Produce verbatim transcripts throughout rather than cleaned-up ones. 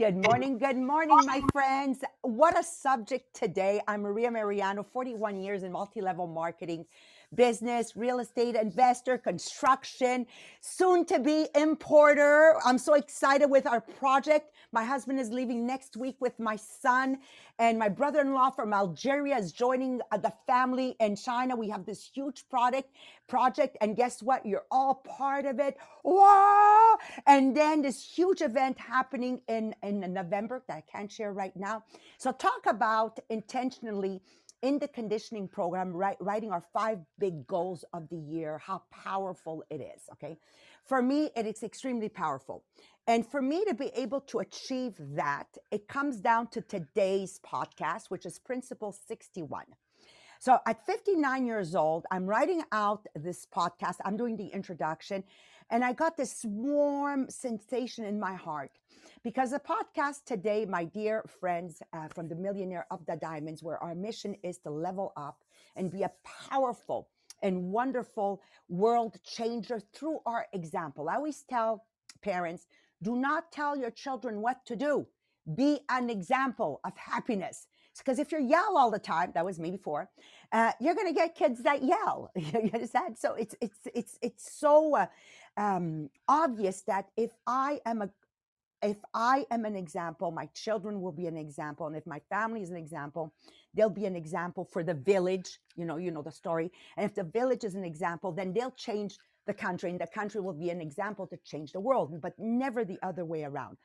Good morning. Good morning, my friends. What a subject today. I'm Maria Mariano, forty-one years in multi-level marketing, business, real estate investor, construction, soon to be importer. I'm so excited with our project. My husband is leaving next week with my son, and my brother-in-law from Algeria is joining the family in China. We have this huge product project, and guess what? You're all part of it. Wow! And then this huge event happening in, in November that I can't share right now. So talk about intentionally in the conditioning program, right, writing our five big goals of the year, how powerful it is, okay? For me, it is extremely powerful. And for me to be able to achieve that, it comes down to today's podcast, which is Principle sixty-one. So at fifty-nine years old, I'm writing out this podcast. I'm doing the introduction, and I got this warm sensation in my heart because the podcast today, my dear friends uh, from the Millionaire of the Diamonds, where our mission is to level up and be a powerful and wonderful world changer through our example. I always tell parents, do not tell your children what to do. Be an example of happiness. Because if you yell all the time, that was me before, uh, you're going to get kids that yell. You understand? So it's it's it's it's so uh, um, obvious that if I am a if I am an example, my children will be an example, and if my family is an example, they'll be an example for the village. You know, you know the story. And if the village is an example, then they'll change the country, and the country will be an example to change the world, but never the other way around.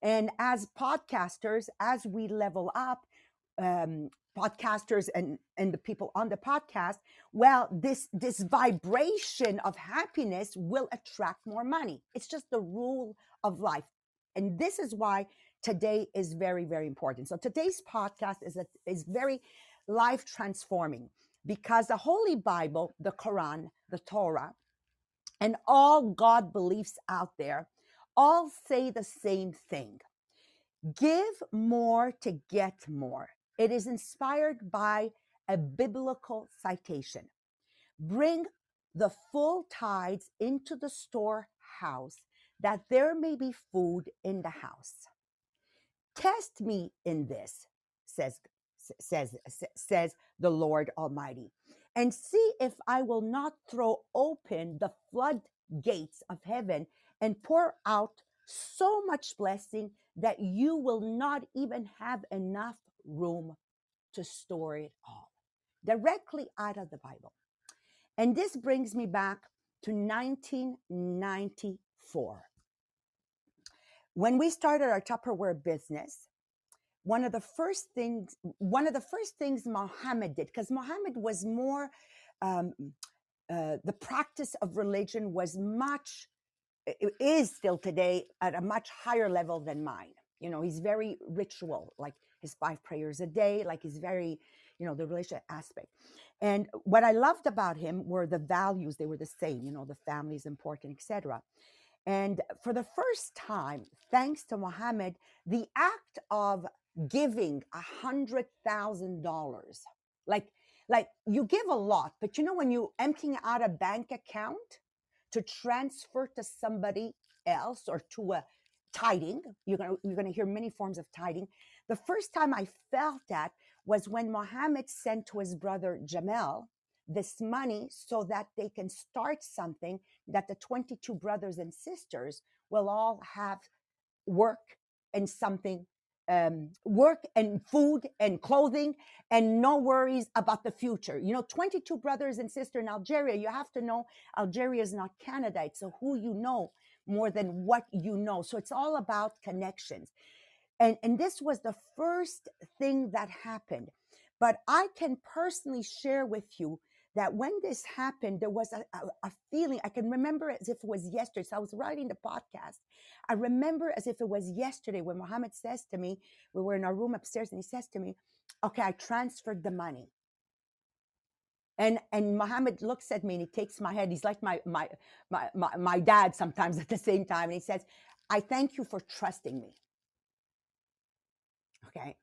And as podcasters, as we level up, um, podcasters and, and the people on the podcast, well, this, this vibration of happiness will attract more money. It's just the rule of life. And this is why today is very, very important. So today's podcast is, a, is very life transforming because the Holy Bible, the Quran, the Torah, and all God beliefs out there all say the same thing. Give more to get more. It is inspired by a biblical citation. Bring the full tithes into the storehouse that there may be food in the house. Test me in this, says, says, says the Lord Almighty, and see if I will not throw open the floodgates of heaven and pour out so much blessing that you will not even have enough room to store it all. Directly out of the Bible. And this brings me back to nineteen ninety-four. When we started our Tupperware business, One of the first things, one of the first things Mohammed did, because Mohammed was more, um, uh, the practice of religion was much, it is still today at a much higher level than mine. You know, he's very ritual, like his five prayers a day, like he's very, you know, the religious aspect. And what I loved about him were the values. They were the same, you know, the family is important, et cetera. And for the first time, thanks to Mohammed, the act of giving a hundred thousand dollars, like like you give a lot, but you know when you emptying out a bank account to transfer to somebody else or to a tithing, you're gonna you're gonna hear many forms of tithing. The first time I felt that was when Mohammed sent to his brother Jamel this money so that they can start something that the twenty-two brothers and sisters will all have work and something. Um, work and food and clothing and no worries about the future. You know, twenty-two brothers and sisters in Algeria, you have to know Algeria is not Canada. It's a who you know more than what you know. So it's all about connections. And, and this was the first thing that happened. But I can personally share with you that when this happened, there was a, a, a feeling. I can remember as if it was yesterday. So I was writing the podcast. I remember as if it was yesterday when Mohammed says to me, we were in our room upstairs, and he says to me, okay, I transferred the money. And and Mohammed looks at me and he takes my head. He's like my, my, my, my, my dad sometimes at the same time. And he says, I thank you for trusting me. Okay.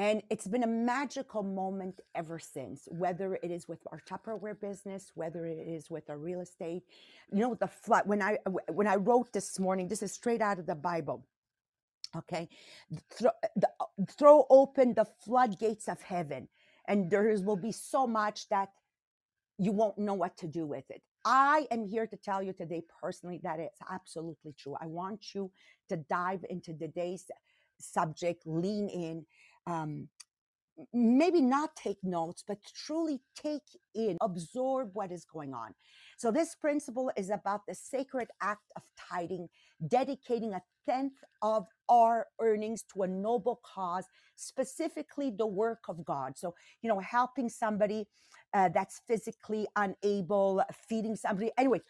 And it's been a magical moment ever since, whether it is with our Tupperware business, whether it is with our real estate. You know, the flood, when I, when I wrote this morning, this is straight out of the Bible. Okay, throw, the, throw open the floodgates of heaven, and there will be so much that you won't know what to do with it. I am here to tell you today personally that it's absolutely true. I want you to dive into today's subject, lean in, um, maybe not take notes, but truly take in, absorb what is going on. So this principle is about the sacred act of tithing, dedicating a tenth of our earnings to a noble cause, specifically the work of God. So, you know, helping somebody uh, that's physically unable, feeding somebody. Anyway,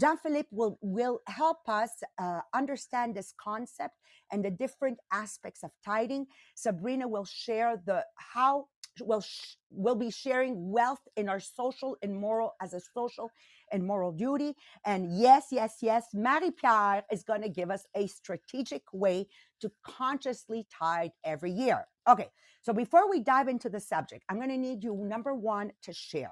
Jean-Philippe will, will help us uh, understand this concept and the different aspects of tithing. Sabrina will share the how will sh- will be sharing wealth in our social and moral as a social and moral duty. And yes, yes, yes, Marie-Pierre is going to give us a strategic way to consciously tithe every year. Okay, so before we dive into the subject, I'm going to need you, number one, to share.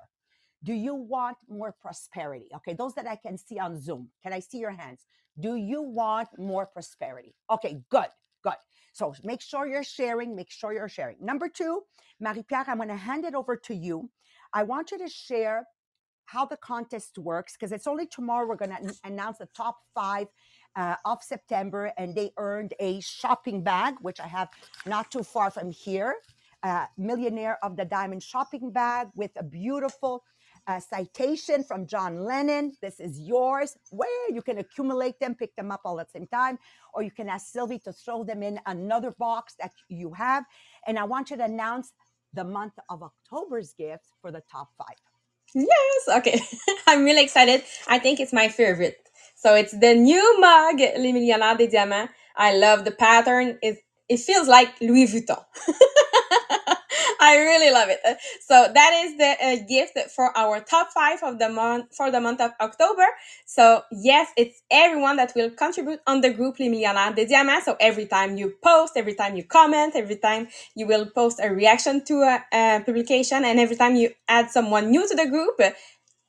Do you want more prosperity? Okay, those that I can see on Zoom, can I see your hands? Do you want more prosperity? Okay, good, good. So make sure you're sharing, make sure you're sharing. Number two, Marie-Pierre, I'm gonna hand it over to you. I want you to share how the contest works, because it's only tomorrow we're gonna announce the top five uh, of September, and they earned a shopping bag, which I have not too far from here, uh, Millionaire of the Diamond shopping bag with a beautiful, a citation from John Lennon. This is yours, where you can accumulate them, pick them up all at the same time, or you can ask Sylvie to throw them in another box that you have. And I want you to announce the month of October's gift for the top five. Yes, okay. I'm really excited. I think it's my favorite. So it's the new mug, Les Millionnaires des Diamants. I love the pattern. It, it feels like Louis Vuitton. I really love it. So that is the uh, gift for our top five of the month for the month of October. So yes, it's everyone that will contribute on the group Les Millionnaires des Diamants. So every time you post, every time you comment, every time you will post a reaction to a, a publication, and every time you add someone new to the group,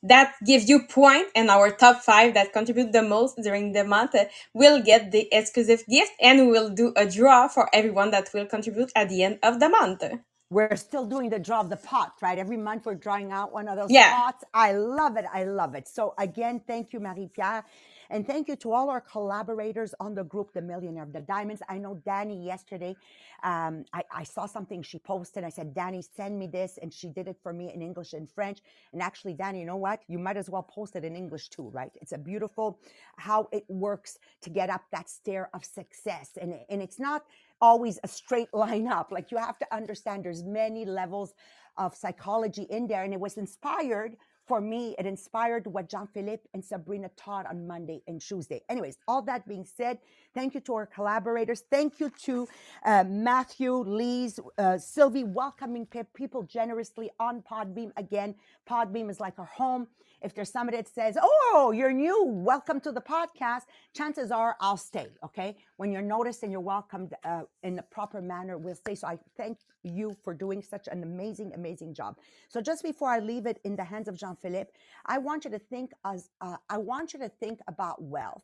that gives you point, and our top five that contribute the most during the month will get the exclusive gift, and we will do a draw for everyone that will contribute at the end of the month. We're still doing the draw of the pot, right? Every month we're drawing out one of those yeah. pots. I love it. I love it. So again, thank you, Marie-Pierre. And thank you to all our collaborators on the group, The Millionaire of the Diamonds. I know Danny yesterday, um, I, I saw something she posted. I said, Danny, send me this. And she did it for me in English and French. And actually, Danny, you know what? You might as well post it in English too, right? It's a beautiful, how it works to get up that stair of success. And, and it's not always a straight line up. Like, you have to understand there's many levels of psychology in there. And it was inspired for me. It inspired what Jean-Philippe and Sabrina taught on Monday and Tuesday. Anyways, all that being said, thank you to our collaborators. Thank you to uh, Matthew, Lise, uh, Sylvie, welcoming pe- people generously on Podbean. Again, Podbean is like our home. If there's somebody that says, oh, you're new, welcome to the podcast, chances are I'll stay, okay? When you're noticed and you're welcomed uh, in the proper manner, we'll stay. So I thank you for doing such an amazing, amazing job. So just before I leave it in the hands of Jean-Philippe, I want you to think as uh, I want you to think about wealth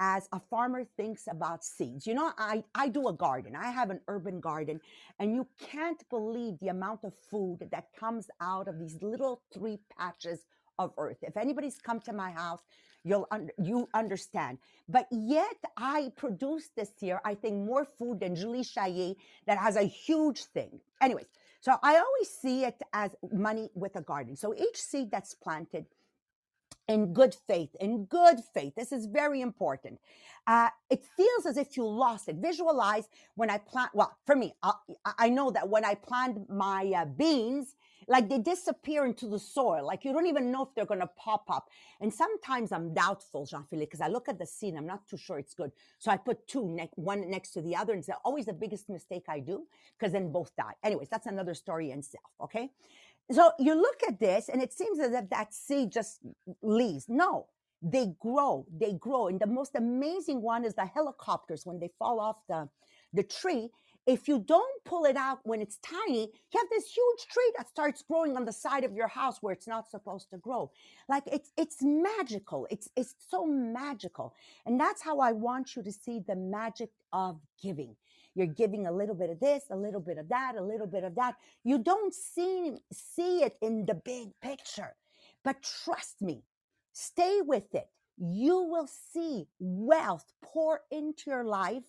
as a farmer thinks about seeds. You know, I, I do a garden. I have an urban garden, and you can't believe the amount of food that comes out of these little three patches of earth. If anybody's come to my house, you'll un- you understand. But yet I produced this year, I think, more food than Julie Shaiye that has a huge thing. Anyways, so I always see it as money with a garden. So each seed that's planted in good faith, in good faith, this is very important. Uh, it feels as if you lost it. Visualize when I plant, well, for me, I, I know that when I plant my uh, beans, like they disappear into the soil. Like, you don't even know if they're going to pop up. And sometimes I'm doubtful, Jean-Philippe, because I look at the seed, I'm not too sure it's good. So I put two, ne- one next to the other, and it's always the biggest mistake I do, because then both die. Anyways, that's another story in itself, okay? So you look at this, and it seems as if that seed just leaves. No, they grow, they grow. And the most amazing one is the helicopters when they fall off the, the tree. If you don't pull it out when it's tiny, you have this huge tree that starts growing on the side of your house where it's not supposed to grow. Like it's it's magical. It's it's so magical. And that's how I want you to see the magic of giving. You're giving a little bit of this, a little bit of that, a little bit of that. You don't see, see it in the big picture. But trust me, stay with it. You will see wealth pour into your life,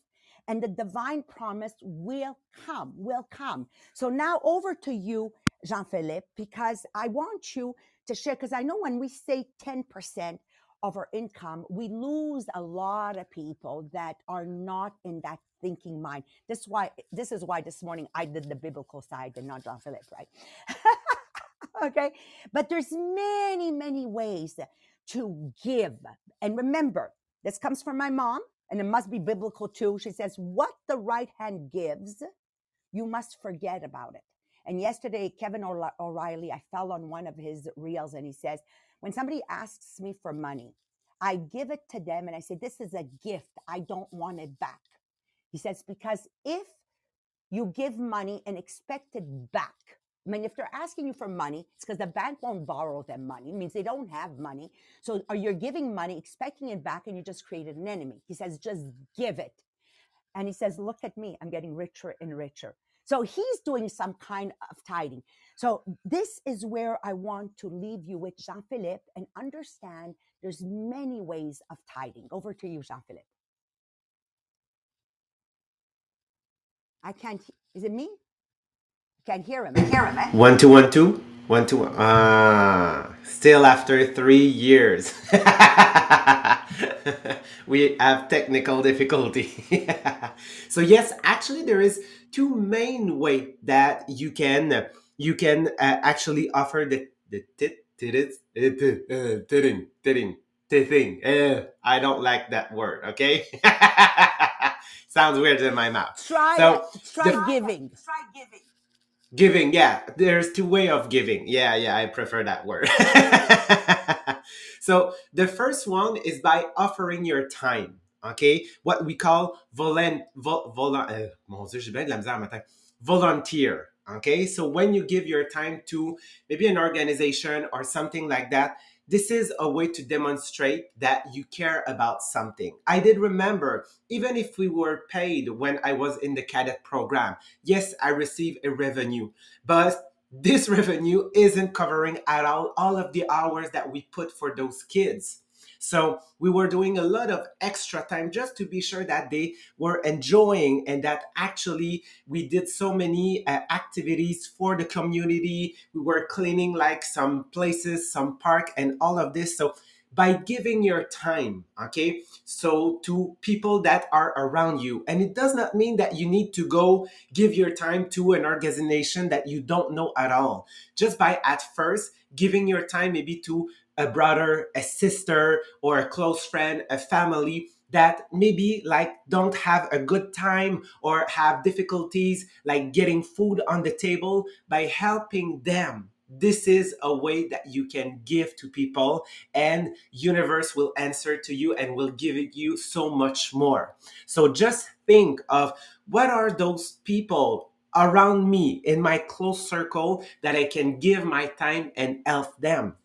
and the divine promise will come, will come. So now over to you, Jean-Philippe, because I want you to share, because I know when we say ten percent of our income, we lose a lot of people that are not in that thinking mind. This is why, this is why this morning I did the biblical side and not Jean-Philippe, right? Okay, but there's many, many ways to give. And remember, this comes from my mom, and it must be biblical too. She says, what the right hand gives, you must forget about it. And yesterday, Kevin O'Reilly, I fell on one of his reels, and he says, when somebody asks me for money, I give it to them and I say, this is a gift. I don't want it back. He says, because if you give money and expect it back, I mean, if they're asking you for money, it's because the bank won't borrow them money. It means they don't have money. So or you're giving money, expecting it back, and you just created an enemy. He says, just give it. And he says, look at me. I'm getting richer and richer. So he's doing some kind of tithing. So this is where I want to leave you with, Jean-Philippe, and understand there's many ways of tithing. Over to you, Jean-Philippe. I can't. Is it me? Can hear him. I hear him. Eh? One, two, one, two. One, two, one. Ah, still after three years. We have technical difficulty. So yes, actually there is two main way that you can you can uh, actually offer the the tit tit titting titting titting. I don't like that word, okay? Sounds weird in my mouth. Try so, try the, giving. Try giving. Giving, yeah. There's two ways of giving. Yeah, yeah, I prefer that word. So the first one is by offering your time, okay? What we call volent, vol, vol, uh, mon Dieu, j'ai bien de la misère matin. Volunteer, okay? So when you give your time to maybe an organization or something like that, this is a way to demonstrate that you care about something. I did remember, even if we were paid when I was in the cadet program, yes, I received a revenue, but this revenue isn't covering at all all of the hours that we put for those kids. So we were doing a lot of extra time just to be sure that they were enjoying and that actually we did so many uh, activities for the community. We were cleaning like some places, some park and all of this. So by giving your time, okay, so to people that are around you. And it does not mean that you need to go give your time to an organization that you don't know at all. Just by at first giving your time maybe to a brother, a sister, or a close friend, a family that maybe like don't have a good time or have difficulties like getting food on the table, by helping them. This is a way that you can give to people, and universe will answer to you and will give you so much more. So just think of what are those people around me in my close circle that I can give my time and help them.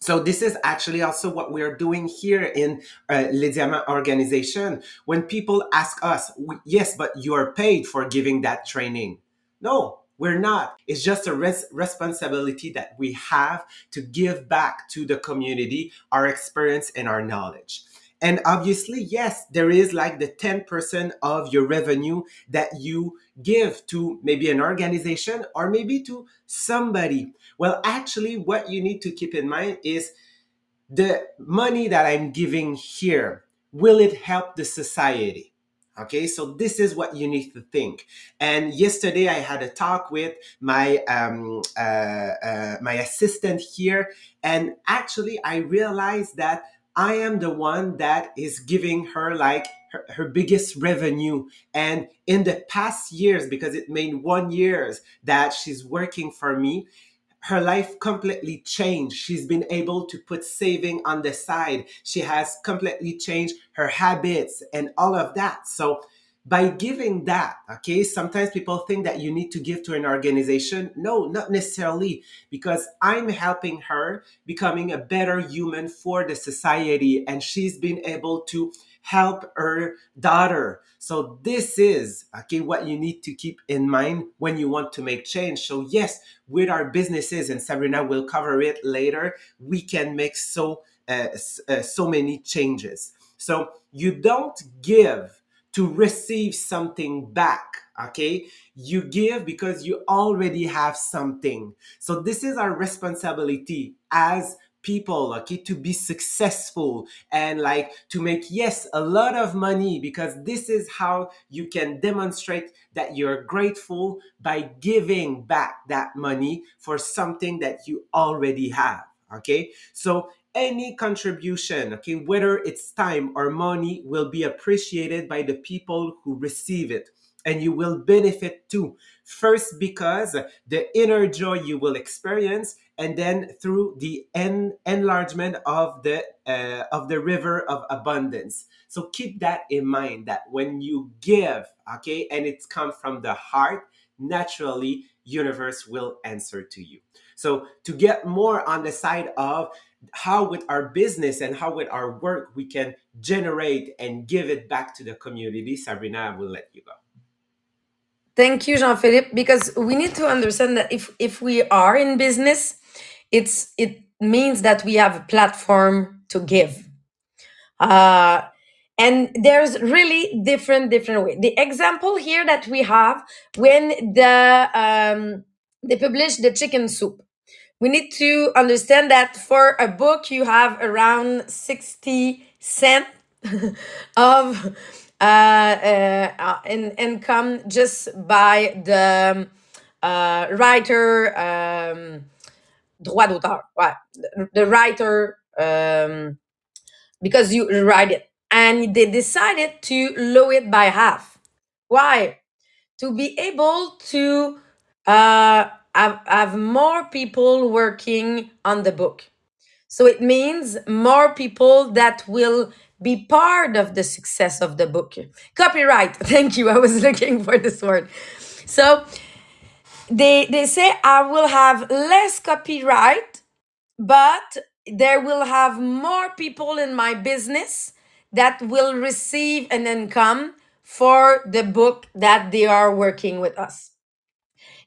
So this is actually also what we are doing here in uh, Les Diamants organization. When people ask us, yes, but you are paid for giving that training. No, we're not. It's just a res- responsibility that we have to give back to the community, our experience and our knowledge. And obviously, yes, there is like the ten percent of your revenue that you give to maybe an organization or maybe to somebody. Well, actually, what you need to keep in mind is the money that I'm giving here, will it help the society? Okay, so this is what you need to think. And yesterday I had a talk with my um, uh, uh, my assistant here, and actually I realized that I am the one that is giving her like her, her biggest revenue. And in the past years, because it made one year that she's working for me, her life completely changed. She's been able to put saving on the side. She has completely changed her habits and all of that. So by giving that, okay, sometimes people think that you need to give to an organization. No, not necessarily, because I'm helping her becoming a better human for the society, and she's been able to help her daughter. So this is, okay, what you need to keep in mind when you want to make change. So yes, with our businesses, and Sabrina will cover it later, we can make so uh, uh, so many changes. So you don't give to receive something back, okay? You give because you already have something. So this is our responsibility as people, okay, to be successful and like to make, yes, a lot of money, because this is how you can demonstrate that you're grateful, by giving back that money for something that you already have, okay? So any contribution, okay, whether it's time or money, will be appreciated by the people who receive it. And you will benefit too. First, because the inner joy you will experience, and then through the en- enlargement of the uh, of the river of abundance. So keep that in mind, that when you give, okay, and it's come from the heart, naturally, universe will answer to you. So to get more on the side of how with our business and how with our work we can generate and give it back to the community, Sabrina, I will let you go. Thank you, Jean-Philippe, because we need to understand that if, if we are in business, it's it means that we have a platform to give. Uh, and there's really different, different ways. The example here that we have, when the um, they published the chicken soup, we need to understand that for a book, you have around sixty cents of... Uh, uh, in income just by the uh, writer, um, droit d'auteur, right? The, the writer, um, because you write it, and they decided to lower it by half. Why? To be able to uh, have, have more people working on the book. So it means more people that will be part of the success of the book. Copyright. Thank you. I was looking for this word. So they they say I will have less copyright, but there will have more people in my business that will receive an income for the book that they are working with us.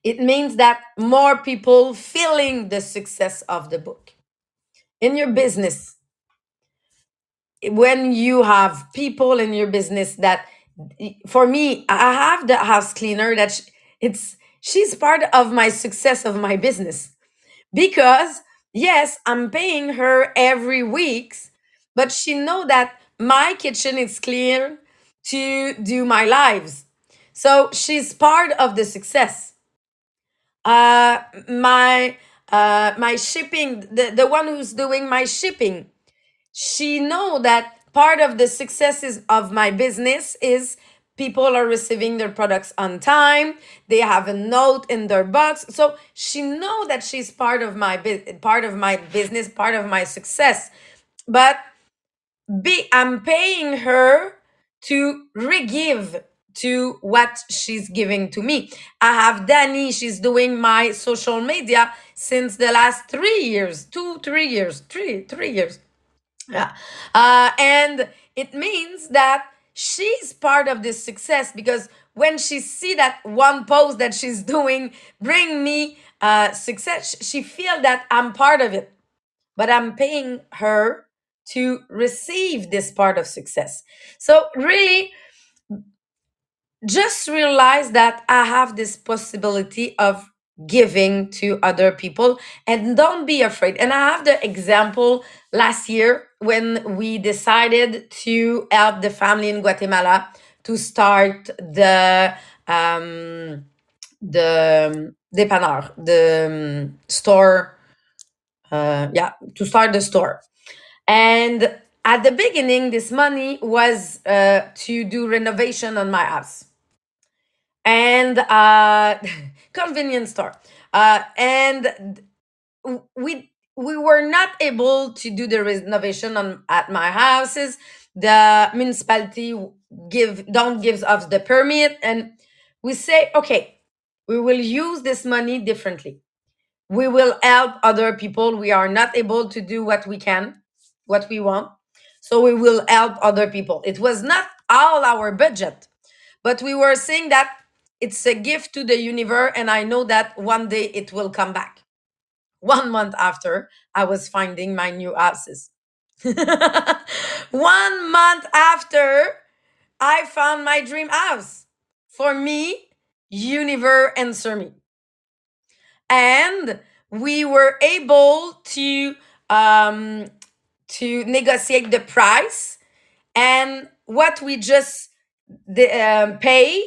It means that more people feeling the success of the book. In your business, when you have people in your business that, for me, I have the house cleaner that she, it's she's part of my success of my business, because yes, I'm paying her every week, but she know that my kitchen is clean to do my lives, so she's part of the success. Uh, my uh my shipping, the the one who's doing my shipping. She know that part of the successes of my business is people are receiving their products on time. They have a note in their box. So she know that she's part of my part of my business, part of my success. But B, I'm paying her to re-give to what she's giving to me. I have Danny. She's doing my social media since the last three years, two, three years, three, three years. Yeah, uh, and it means that she's part of this success, because when she see that one post that she's doing bring me uh, success, she feel that I'm part of it, but I'm paying her to receive this part of success. So really, just realize that I have this possibility of giving to other people, and don't be afraid. And I have the example last year when we decided to help the family in Guatemala to start the um the dépanneur, the um, store, uh yeah to start the store. And at the beginning, this money was uh to do renovation on my house and uh convenience store, uh and we we were not able to do the renovation on at my houses the municipality give don't gives us the permit, and we say, okay, we will use this money differently. We will help other people. We are not able to do what we can, what we want. So we will help other people. It was not all our budget, but we were saying that it's a gift to the universe, and I know that one day it will come back. One month after, I was finding my new houses. One month after, I found my dream house. For me, universe answered me. And we were able to um, to negotiate the price, and what we just the, uh, pay,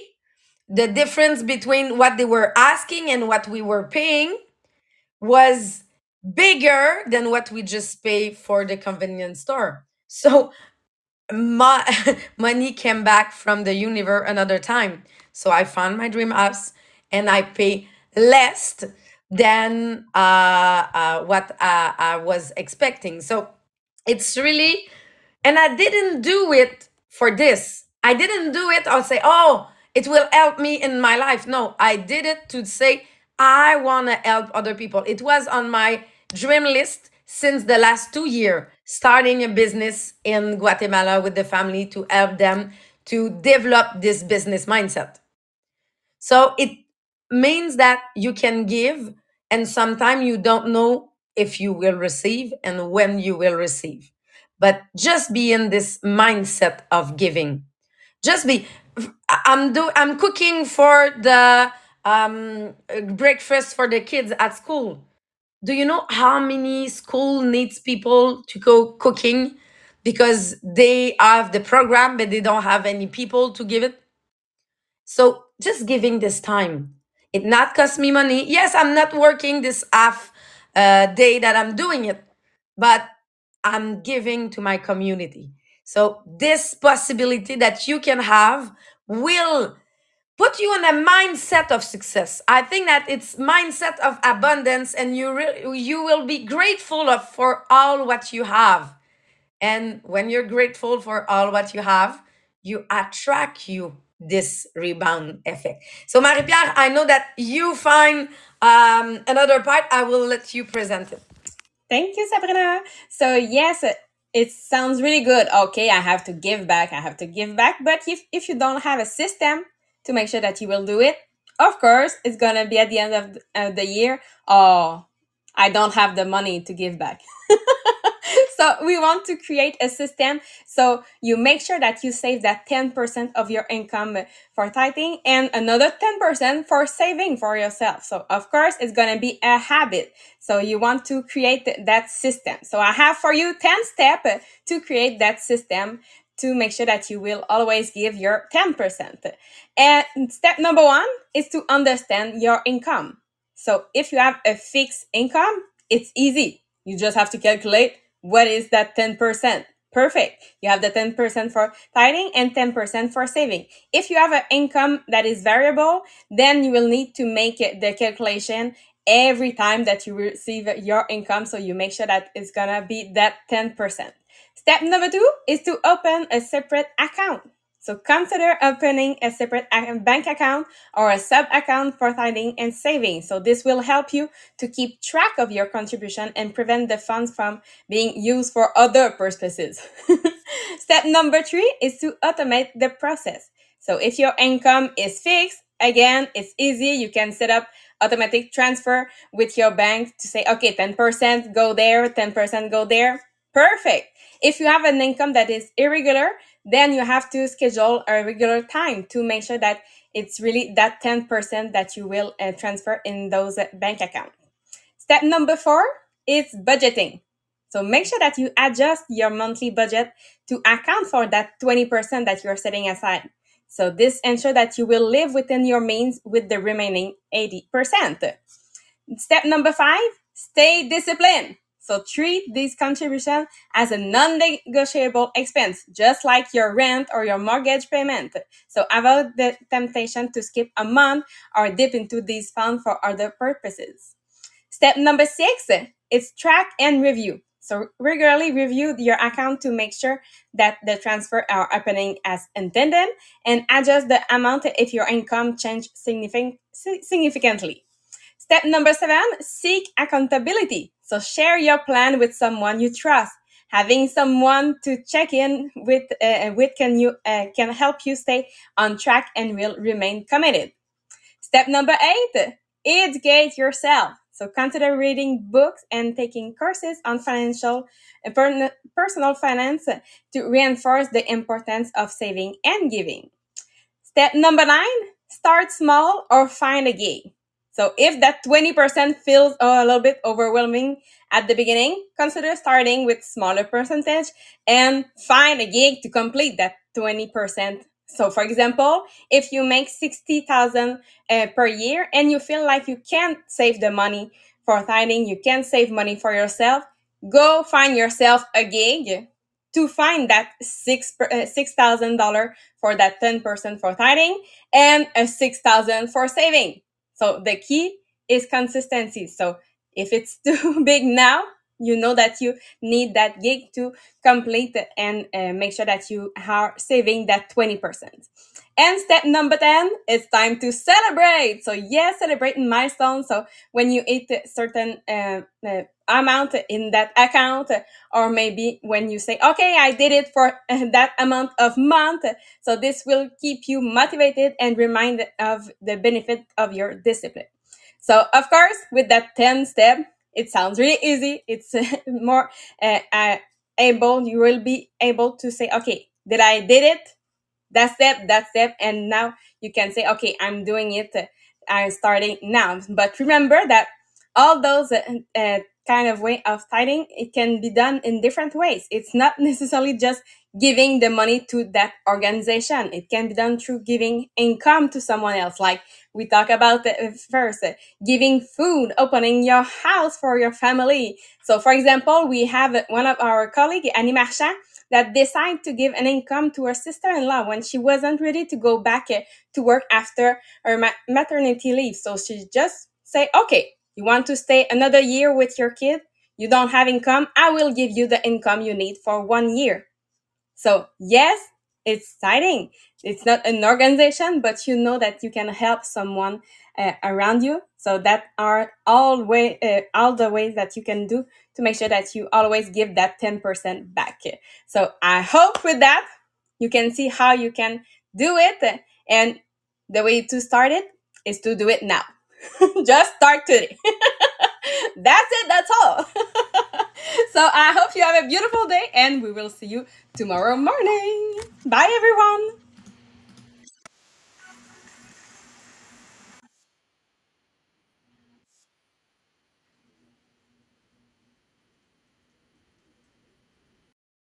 the difference between what they were asking and what we were paying was bigger than what we just paid for the convenience store. So my money came back from the universe another time. So I found my dream house, and I pay less than uh, uh, what uh, I was expecting. So it's really, and I didn't do it for this. I didn't do it or say, oh, it will help me in my life. No, I did it to say, I want to help other people. It was on my dream list since the last two years, starting a business in Guatemala with the family to help them to develop this business mindset. So it means that you can give, and sometimes you don't know if you will receive and when you will receive. But just be in this mindset of giving. Just be, I'm do I'm cooking for the um breakfast for the kids at school. Do you know how many school needs people to go cooking because they have the program but they don't have any people to give it? So just giving this time. It not cost me money. Yes, I'm not working this half uh, day that I'm doing it, but I'm giving to my community. So this possibility that you can have will put you in a mindset of success. I think that it's mindset of abundance, and you re- you will be grateful of, for all what you have. And when you're grateful for all what you have, you attract you this rebound effect. So Marie-Pierre, I know that you find um, another part. I will let you present it. Thank you, Sabrina. So yes, it sounds really good. Okay, I have to give back. I have to give back. But if, if you don't have a system to make sure that you will do it, of course, it's going to be at the end of uh, the year. Oh, I don't have the money to give back. So we want to create a system. So you make sure that you save that ten percent of your income for tithing and another ten percent for saving for yourself. So of course, it's going to be a habit. So you want to create that system. So I have for you ten steps to create that system to make sure that you will always give your ten percent. And step number one is to understand your income. So if you have a fixed income, it's easy. You just have to calculate what is that ten percent. Perfect. You have the ten percent for tithing and ten percent for saving. If you have an income that is variable, then you will need to make the calculation every time that you receive your income. So you make sure that it's going to be that ten percent. Step number two is to open a separate account. So consider opening a separate bank account or a sub-account for tithing and saving. So this will help you to keep track of your contribution and prevent the funds from being used for other purposes. Step number three is to automate the process. So if your income is fixed, again, it's easy. You can set up automatic transfer with your bank to say, okay, ten percent go there, ten percent go there. Perfect. If you have an income that is irregular, then you have to schedule a regular time to make sure that it's really that ten percent that you will uh, transfer in those uh, bank accounts. Step number four is budgeting. So make sure that you adjust your monthly budget to account for that twenty percent that you're setting aside. So this ensures that you will live within your means with the remaining eighty percent. Step number five, stay disciplined. So treat this contribution as a non-negotiable expense, just like your rent or your mortgage payment. So avoid the temptation to skip a month or dip into these funds for other purposes. Step number six is track and review. So regularly review your account to make sure that the transfers are happening as intended and adjust the amount if your income changes significant, significantly. Step number seven, seek accountability. So share your plan with someone you trust. Having someone to check in with, uh, with can, you, uh, can help you stay on track and will remain committed. Step number eight, educate yourself. So consider reading books and taking courses on financial and personal finance to reinforce the importance of saving and giving. Step number nine, start small or find a gig. So if that twenty percent feels a little bit overwhelming at the beginning, consider starting with smaller percentage and find a gig to complete that twenty percent. So for example, if you make sixty thousand dollars uh, per year and you feel like you can't save the money for tithing, you can't save money for yourself, go find yourself a gig to find that six thousand dollars for that ten percent for tithing and a six thousand dollars for saving. So the key is consistency. So if it's too big now, you know that you need that gig to complete and uh, make sure that you are saving that twenty percent. And step number ten, it's time to celebrate. So yes, celebrate milestones. So when you hit a certain uh, uh, amount in that account, or maybe when you say, okay, I did it for that amount of month. So this will keep you motivated and remind of the benefit of your discipline. So of course, with that ten step, it sounds really easy. It's uh, more uh, uh, able. You will be able to say, okay, did I did it? That step, that step. And now you can say, okay, I'm doing it. Uh, I'm starting now. But remember that all those uh, uh, kind of way of tithing, it can be done in different ways. It's not necessarily just giving the money to that organization. It can be done through giving income to someone else. Like we talk about the first, giving food, opening your house for your family. So for example, we have one of our colleagues, Annie Marchand, that decided to give an income to her sister-in-law when she wasn't ready to go back to work after her maternity leave. So she just say, okay, you want to stay another year with your kid? You don't have income? I will give you the income you need for one year. So yes, it's exciting. It's not an organization, but you know that you can help someone uh, around you. So that are all way, uh, all the ways that you can do to make sure that you always give that ten percent back. So I hope with that, you can see how you can do it. And the way to start it is to do it now. Just start today. That's it. That's all. So I hope you have a beautiful day and we will see you tomorrow morning. Bye, everyone.